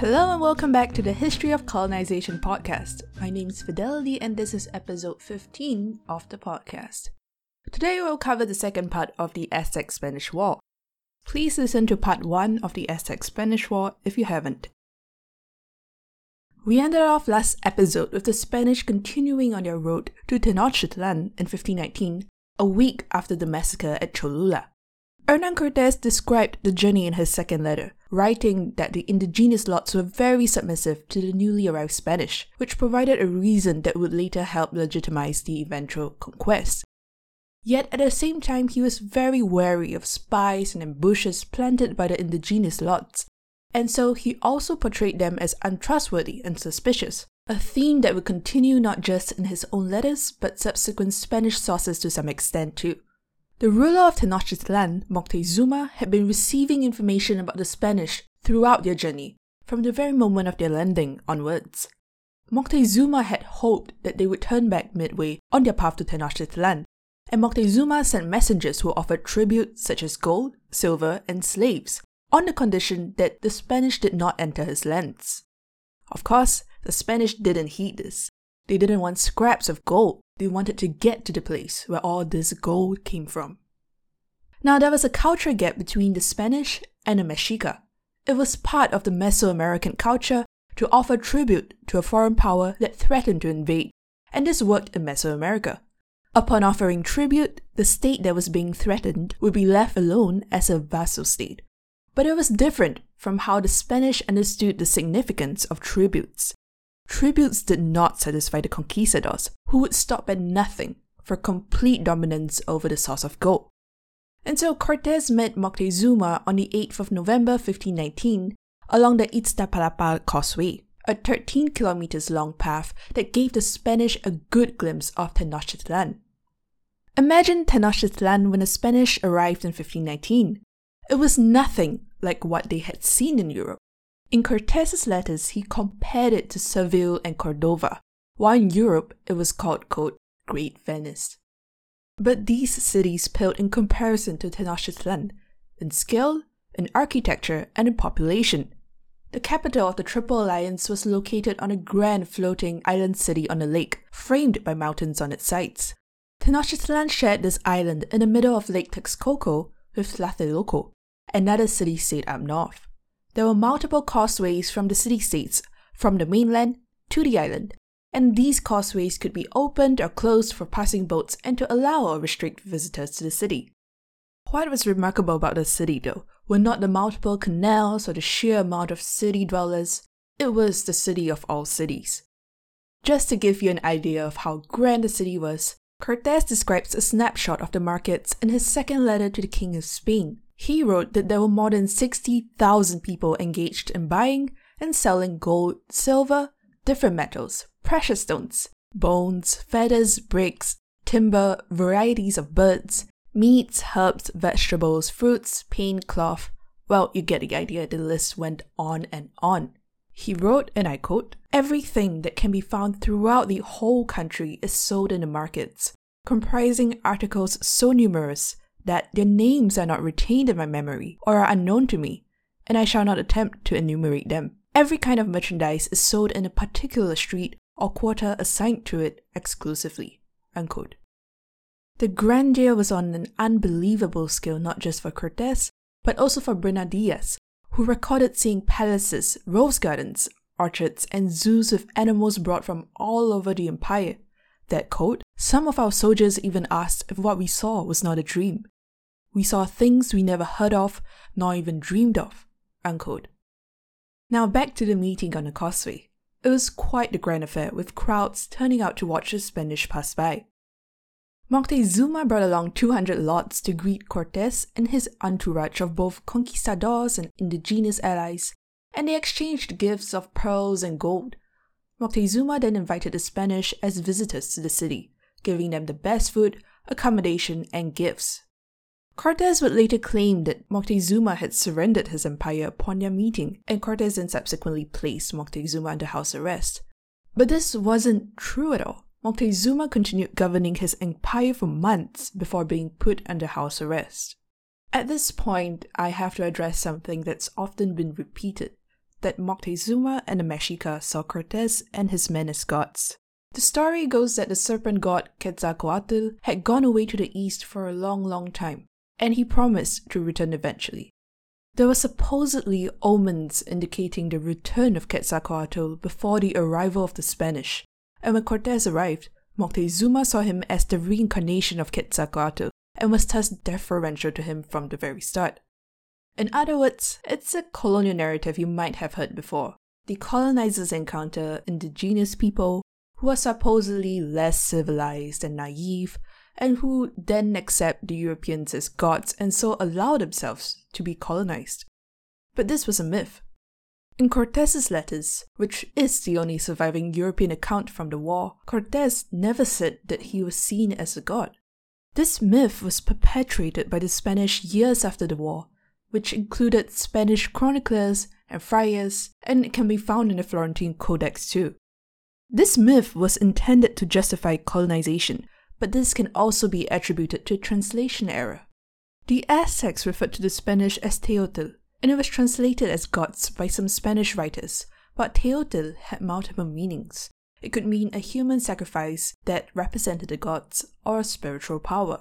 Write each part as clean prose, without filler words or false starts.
Hello and welcome back to the History of Colonization podcast. My name is Fidelity and this is episode 15 of the podcast. Today we'll cover the second part of the Aztec-Spanish War. Please listen to part 1 of the Aztec-Spanish War if you haven't. We ended off last episode with the Spanish continuing on their road to Tenochtitlan in 1519, a week after the massacre at Cholula. Hernán Cortés described the journey in his second letter, writing that the indigenous lords were very submissive to the newly arrived Spanish, which provided a reason that would later help legitimize the eventual conquest. Yet at the same time, he was very wary of spies and ambushes planted by the indigenous lords, and so he also portrayed them as untrustworthy and suspicious, a theme that would continue not just in his own letters but subsequent Spanish sources to some extent too. The ruler of Tenochtitlan, Moctezuma, had been receiving information about the Spanish throughout their journey, from the very moment of their landing onwards. Moctezuma had hoped that they would turn back midway on their path to Tenochtitlan, and Moctezuma sent messengers who offered tribute such as gold, silver, and slaves, on the condition that the Spanish did not enter his lands. Of course, the Spanish didn't heed this. They didn't want scraps of gold. They wanted to get to the place where all this gold came from. Now, there was a culture gap between the Spanish and the Mexica. It was part of the Mesoamerican culture to offer tribute to a foreign power that threatened to invade, and this worked in Mesoamerica. Upon offering tribute, the state that was being threatened would be left alone as a vassal state. But it was different from how the Spanish understood the significance of tributes. Tributes did not satisfy the conquistadors, who would stop at nothing for complete dominance over the source of gold. And so Cortés met Moctezuma on the 8th of November 1519 along the Iztapalapa Causeway, a 13 kilometers long path that gave the Spanish a good glimpse of Tenochtitlan. Imagine Tenochtitlan when the Spanish arrived in 1519. It was nothing like what they had seen in Europe. In Cortés's letters, he compared it to Seville and Cordova, while in Europe it was called Great Venice. But these cities paled in comparison to Tenochtitlan in scale, in architecture, and in population. The capital of the Triple Alliance was located on a grand floating island city on a lake, framed by mountains on its sides. Tenochtitlan shared this island in the middle of Lake Texcoco with Tlatelolco, another city-state up north. There were multiple causeways from the city-states, from the mainland to the island, and these causeways could be opened or closed for passing boats and to allow or restrict visitors to the city. What was remarkable about the city, though, were not the multiple canals or the sheer amount of city dwellers. It was the city of all cities. Just to give you an idea of how grand the city was, Cortés describes a snapshot of the markets in his second letter to the King of Spain. He wrote that there were more than 60,000 people engaged in buying and selling gold, silver, different metals, precious stones, bones, feathers, bricks, timber, varieties of birds, meats, herbs, vegetables, fruits, paint, cloth. Well, you get the idea, the list went on and on. He wrote, and I quote, "Everything that can be found throughout the whole country is sold in the markets, comprising articles so numerous that their names are not retained in my memory or are unknown to me, and I shall not attempt to enumerate them. Every kind of merchandise is sold in a particular street or quarter assigned to it exclusively." Unquote. The grandeur was on an unbelievable scale, not just for Cortés, but also for Bernardías, who recorded seeing palaces, rose gardens, orchards, and zoos with animals brought from all over the empire. That quote, "Some of our soldiers even asked if what we saw was not a dream. We saw things we never heard of, nor even dreamed of." Unquote. Now back to the meeting on the causeway. It was quite the grand affair, with crowds turning out to watch the Spanish pass by. Moctezuma brought along 200 lords to greet Cortés and his entourage of both conquistadors and indigenous allies, and they exchanged gifts of pearls and gold. Moctezuma then invited the Spanish as visitors to the city, giving them the best food, accommodation, and gifts. Cortés would later claim that Moctezuma had surrendered his empire upon their meeting, and Cortés then subsequently placed Moctezuma under house arrest. But this wasn't true at all. Moctezuma continued governing his empire for months before being put under house arrest. At this point, I have to address something that's often been repeated, that Moctezuma and the Mexica saw Cortés and his men as gods. The story goes that the serpent god Quetzalcoatl had gone away to the east for a long, long time, and he promised to return eventually. There were supposedly omens indicating the return of Quetzalcoatl before the arrival of the Spanish, and when Cortés arrived, Moctezuma saw him as the reincarnation of Quetzalcoatl and was thus deferential to him from the very start. In other words, it's a colonial narrative you might have heard before. The colonizers encounter indigenous people who are supposedly less civilized and naive, and who then accept the Europeans as gods and so allow themselves to be colonized. But this was a myth. In Cortés's letters, which is the only surviving European account from the war, Cortés never said that he was seen as a god. This myth was perpetuated by the Spanish years after the war, which included Spanish chroniclers and friars, and it can be found in the Florentine Codex too. This myth was intended to justify colonization, but this can also be attributed to translation error. The Aztecs referred to the Spanish as Teotl, and it was translated as gods by some Spanish writers, but Teotl had multiple meanings. It could mean a human sacrifice that represented the gods, or a spiritual power.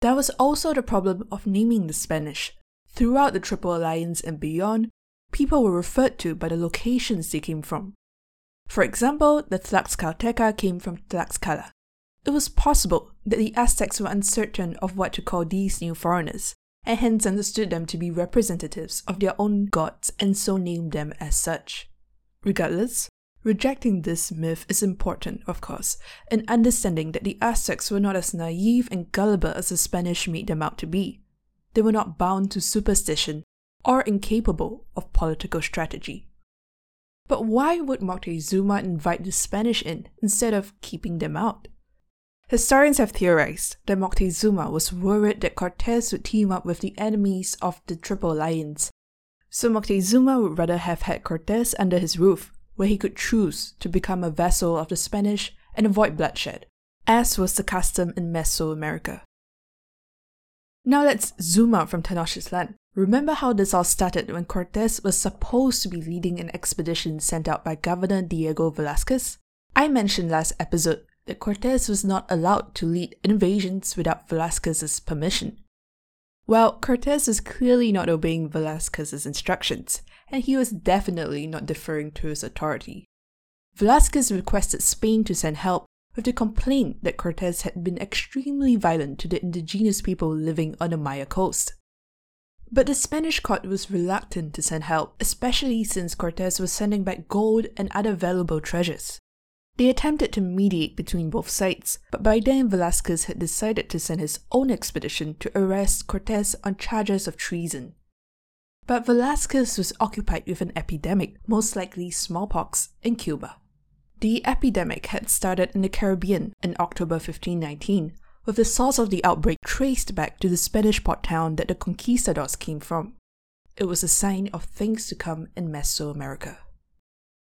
There was also the problem of naming the Spanish. Throughout the Triple Alliance and beyond, people were referred to by the locations they came from. For example, the Tlaxcalteca came from Tlaxcala. It was possible that the Aztecs were uncertain of what to call these new foreigners, and hence understood them to be representatives of their own gods and so named them as such. Regardless, rejecting this myth is important, of course, in understanding that the Aztecs were not as naive and gullible as the Spanish made them out to be. They were not bound to superstition or incapable of political strategy. But why would Moctezuma invite the Spanish in instead of keeping them out? Historians have theorized that Moctezuma was worried that Cortés would team up with the enemies of the Triple Alliance, so Moctezuma would rather have had Cortés under his roof, where he could choose to become a vassal of the Spanish and avoid bloodshed, as was the custom in Mesoamerica. Now let's zoom out from Tenochtitlan. Remember how this all started when Cortés was supposed to be leading an expedition sent out by Governor Diego Velazquez? I mentioned last episode that Cortés was not allowed to lead invasions without Velazquez's permission. Well, Cortés was clearly not obeying Velazquez's instructions, and he was definitely not deferring to his authority. Velazquez requested Spain to send help with the complaint that Cortés had been extremely violent to the indigenous people living on the Maya coast. But the Spanish court was reluctant to send help, especially since Cortés was sending back gold and other valuable treasures. They attempted to mediate between both sides, but by then Velazquez had decided to send his own expedition to arrest Cortés on charges of treason. But Velazquez was occupied with an epidemic, most likely smallpox, in Cuba. The epidemic had started in the Caribbean in October 1519, with the source of the outbreak traced back to the Spanish port town that the conquistadors came from. It was a sign of things to come in Mesoamerica.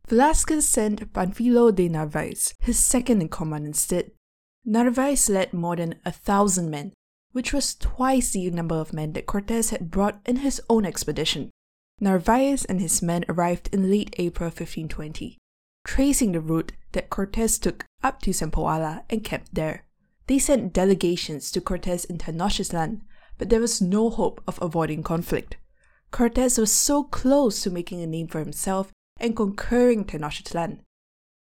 Velazquez sent Panfilo de Narváez, his second-in-command, instead. Narváez led more than 1,000 men, which was twice the number of men that Cortés had brought in his own expedition. Narváez and his men arrived in late April 1520. Tracing the route that Cortés took up to Sempoala and camped there. They sent delegations to Cortés in Tenochtitlan, but there was no hope of avoiding conflict. Cortés was so close to making a name for himself and conquering Tenochtitlan,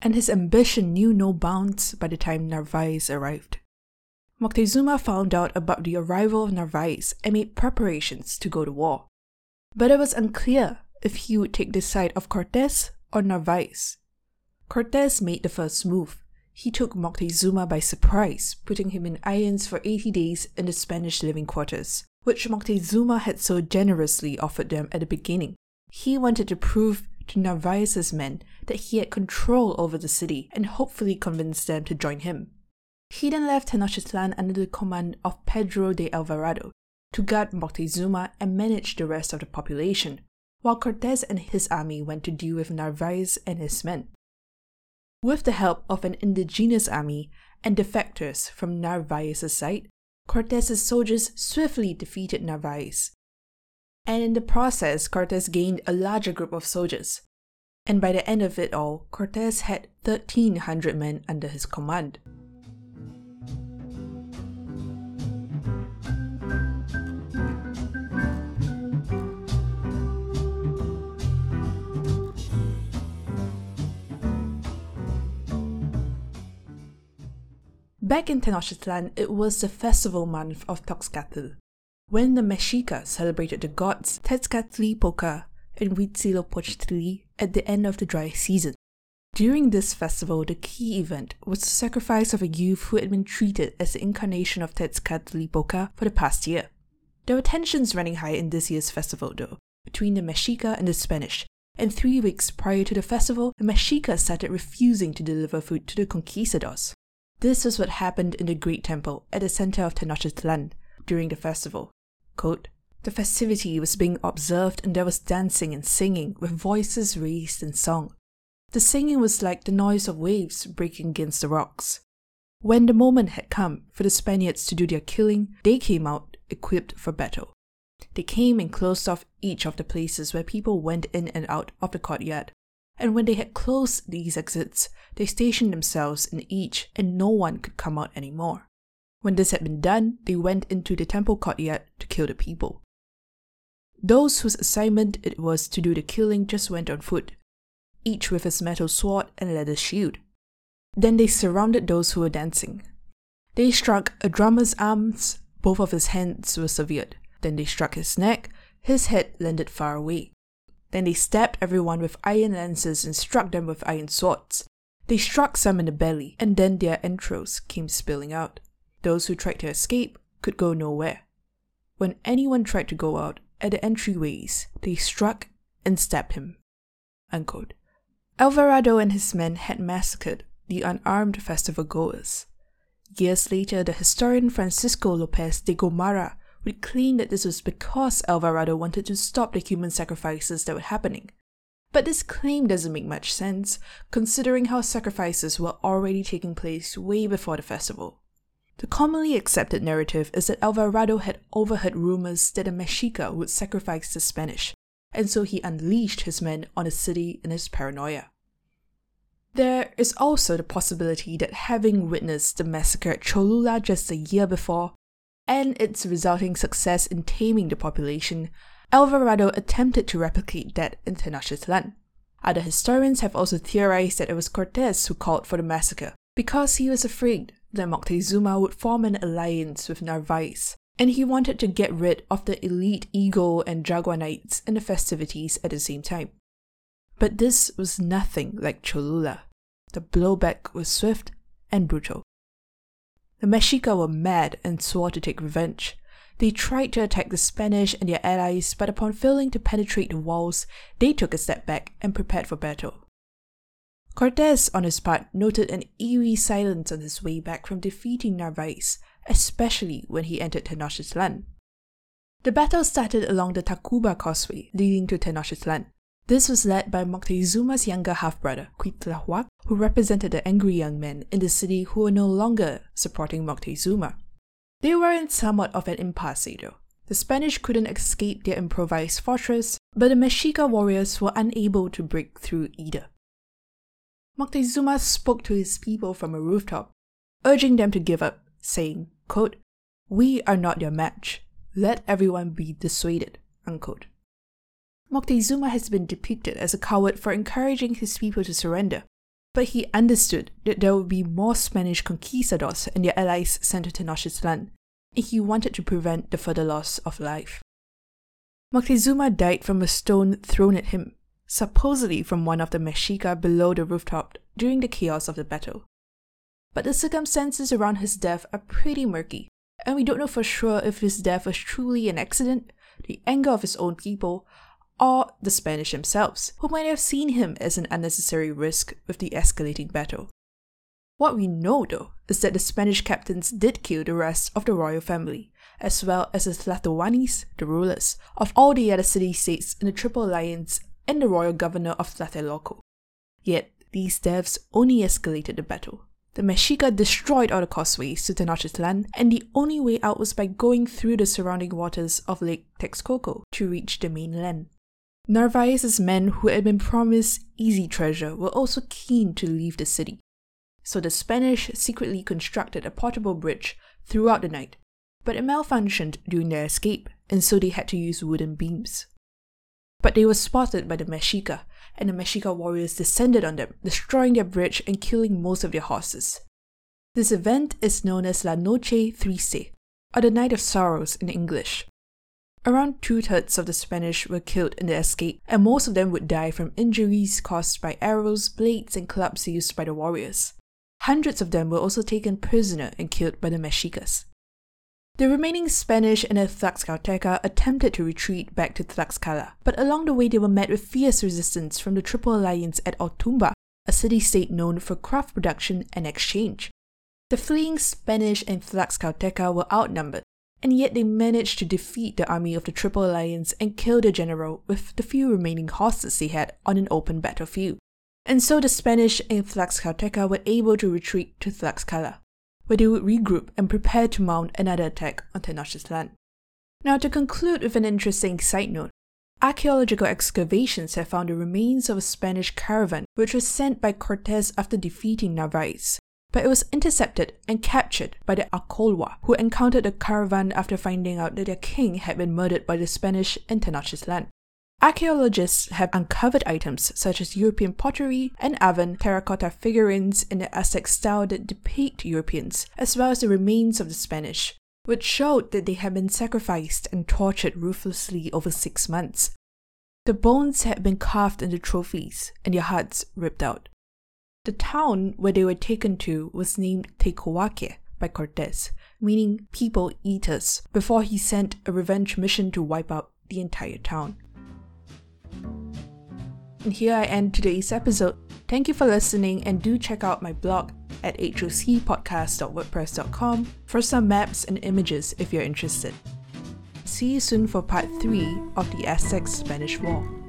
and his ambition knew no bounds by the time Narváez arrived. Moctezuma found out about the arrival of Narváez and made preparations to go to war, but it was unclear if he would take the side of Cortés or Narváez. Cortés made the first move. He took Moctezuma by surprise, putting him in irons for 80 days in the Spanish living quarters, which Moctezuma had so generously offered them at the beginning. He wanted to prove to Narváez's men that he had control over the city and hopefully convince them to join him. He then left Tenochtitlan under the command of Pedro de Alvarado to guard Moctezuma and manage the rest of the population, while Cortés and his army went to deal with Narváez and his men. With the help of an indigenous army and defectors from Narváez's side, Cortés's soldiers swiftly defeated Narváez. and in the process Cortés gained a larger group of soldiers, and by the end of it all, Cortés had 1,300 men under his command. Back in Tenochtitlan, it was the festival month of Toxcatl, when the Mexica celebrated the gods Tezcatlipoca and Huitzilopochtli at the end of the dry season. During this festival, the key event was the sacrifice of a youth who had been treated as the incarnation of Tezcatlipoca for the past year. There were tensions running high in this year's festival though, between the Mexica and the Spanish, and 3 weeks prior to the festival, the Mexica started refusing to deliver food to the conquistadors. This was what happened in the Great Temple at the center of Tenochtitlan during the festival. Quote, "The festivity was being observed and there was dancing and singing with voices raised in song. The singing was like the noise of waves breaking against the rocks. When the moment had come for the Spaniards to do their killing, they came out equipped for battle. They came and closed off each of the places where people went in and out of the courtyard. And when they had closed these exits, they stationed themselves in each and no one could come out anymore. When this had been done, they went into the temple courtyard to kill the people. Those whose assignment it was to do the killing just went on foot, each with his metal sword and leather shield. Then they surrounded those who were dancing. They struck a drummer's arms, both of his hands were severed. Then they struck his neck, his head landed far away. Then they stabbed everyone with iron lances and struck them with iron swords. They struck some in the belly, and then their entrails came spilling out. Those who tried to escape could go nowhere. When anyone tried to go out, at the entryways, they struck and stabbed him." Unquote. Alvarado and his men had massacred the unarmed festival goers. Years later, the historian Francisco Lopez de Gomara would claim that this was because Alvarado wanted to stop the human sacrifices that were happening. But this claim doesn't make much sense, considering how sacrifices were already taking place way before the festival. The commonly accepted narrative is that Alvarado had overheard rumors that the Mexica would sacrifice the Spanish, and so he unleashed his men on the city in his paranoia. There is also the possibility that having witnessed the massacre at Cholula just a year before, and its resulting success in taming the population, Alvarado attempted to replicate that in Tenochtitlan. Other historians have also theorized that it was Cortés who called for the massacre, because he was afraid that Moctezuma would form an alliance with Narváez, and he wanted to get rid of the elite Eagle and Jaguanites in the festivities at the same time. But this was nothing like Cholula. The blowback was swift and brutal. The Mexica were mad and swore to take revenge. They tried to attack the Spanish and their allies, but upon failing to penetrate the walls, they took a step back and prepared for battle. Cortés, on his part, noted an eerie silence on his way back from defeating Narváez, especially when he entered Tenochtitlan. The battle started along the Tacuba Causeway, leading to Tenochtitlan. This was led by Moctezuma's younger half-brother, Cuitlahuac, who represented the angry young men in the city who were no longer supporting Moctezuma. They were in somewhat of an impasse though. The Spanish couldn't escape their improvised fortress, but the Mexica warriors were unable to break through either. Moctezuma spoke to his people from a rooftop, urging them to give up, saying, quote, "We are not your match. Let everyone be dissuaded." Unquote. Moctezuma has been depicted as a coward for encouraging his people to surrender, but he understood that there would be more Spanish conquistadors and their allies sent to Tenochtitlan, and he wanted to prevent the further loss of life. Moctezuma died from a stone thrown at him, supposedly from one of the Mexica below the rooftop during the chaos of the battle. But the circumstances around his death are pretty murky, and we don't know for sure if his death was truly an accident, the anger of his own people, or the Spanish themselves, who might have seen him as an unnecessary risk with the escalating battle. What we know though is that the Spanish captains did kill the rest of the royal family, as well as the Tlatoani, the rulers, of all the other city-states in the Triple Alliance and the royal governor of Tlatelolco. Yet, these deaths only escalated the battle, The Mexica destroyed all the causeways to Tenochtitlan, and the only way out was by going through the surrounding waters of Lake Texcoco to reach the mainland. Narvaez's men, who had been promised easy treasure, were also keen to leave the city. So the Spanish secretly constructed a portable bridge throughout the night, but it malfunctioned during their escape, and so they had to use wooden beams. But they were spotted by the Mexica, and the Mexica warriors descended on them, destroying their bridge and killing most of their horses. This event is known as La Noche Triste, or the Night of Sorrows in English. Around 2/3 of the Spanish were killed in the escape, and most of them would die from injuries caused by arrows, blades, and clubs used by the warriors. Hundreds of them were also taken prisoner and killed by the Mexicas. The remaining Spanish and the Tlaxcalteca attempted to retreat back to Tlaxcala, but along the way they were met with fierce resistance from the Triple Alliance at Otumba, a city-state known for craft production and exchange. The fleeing Spanish and Tlaxcalteca were outnumbered, and yet they managed to defeat the army of the Triple Alliance and kill the general with the few remaining horses they had on an open battlefield. And so the Spanish and Tlaxcalteca were able to retreat to Tlaxcala, where they would regroup and prepare to mount another attack on Tenochtitlan. Now, to conclude with an interesting side note, archaeological excavations have found the remains of a Spanish caravan which was sent by Cortés after defeating Narváez, but it was intercepted and captured by the Acolhua, who encountered the caravan after finding out that their king had been murdered by the Spanish in Tenochtitlan. Archaeologists have uncovered items such as European pottery and oven terracotta figurines in the Aztec style that depict Europeans, as well as the remains of the Spanish, which showed that they had been sacrificed and tortured ruthlessly over 6 months. The bones had been carved into trophies and their hearts ripped out. The town where they were taken to was named Tecoaque by Cortés, meaning people eaters, before he sent a revenge mission to wipe out the entire town. And here I end today's episode. Thank you for listening, and do check out my blog at hocpodcast.wordpress.com for some maps and images if you're interested. See you soon for part 3 of the Aztec-Spanish War.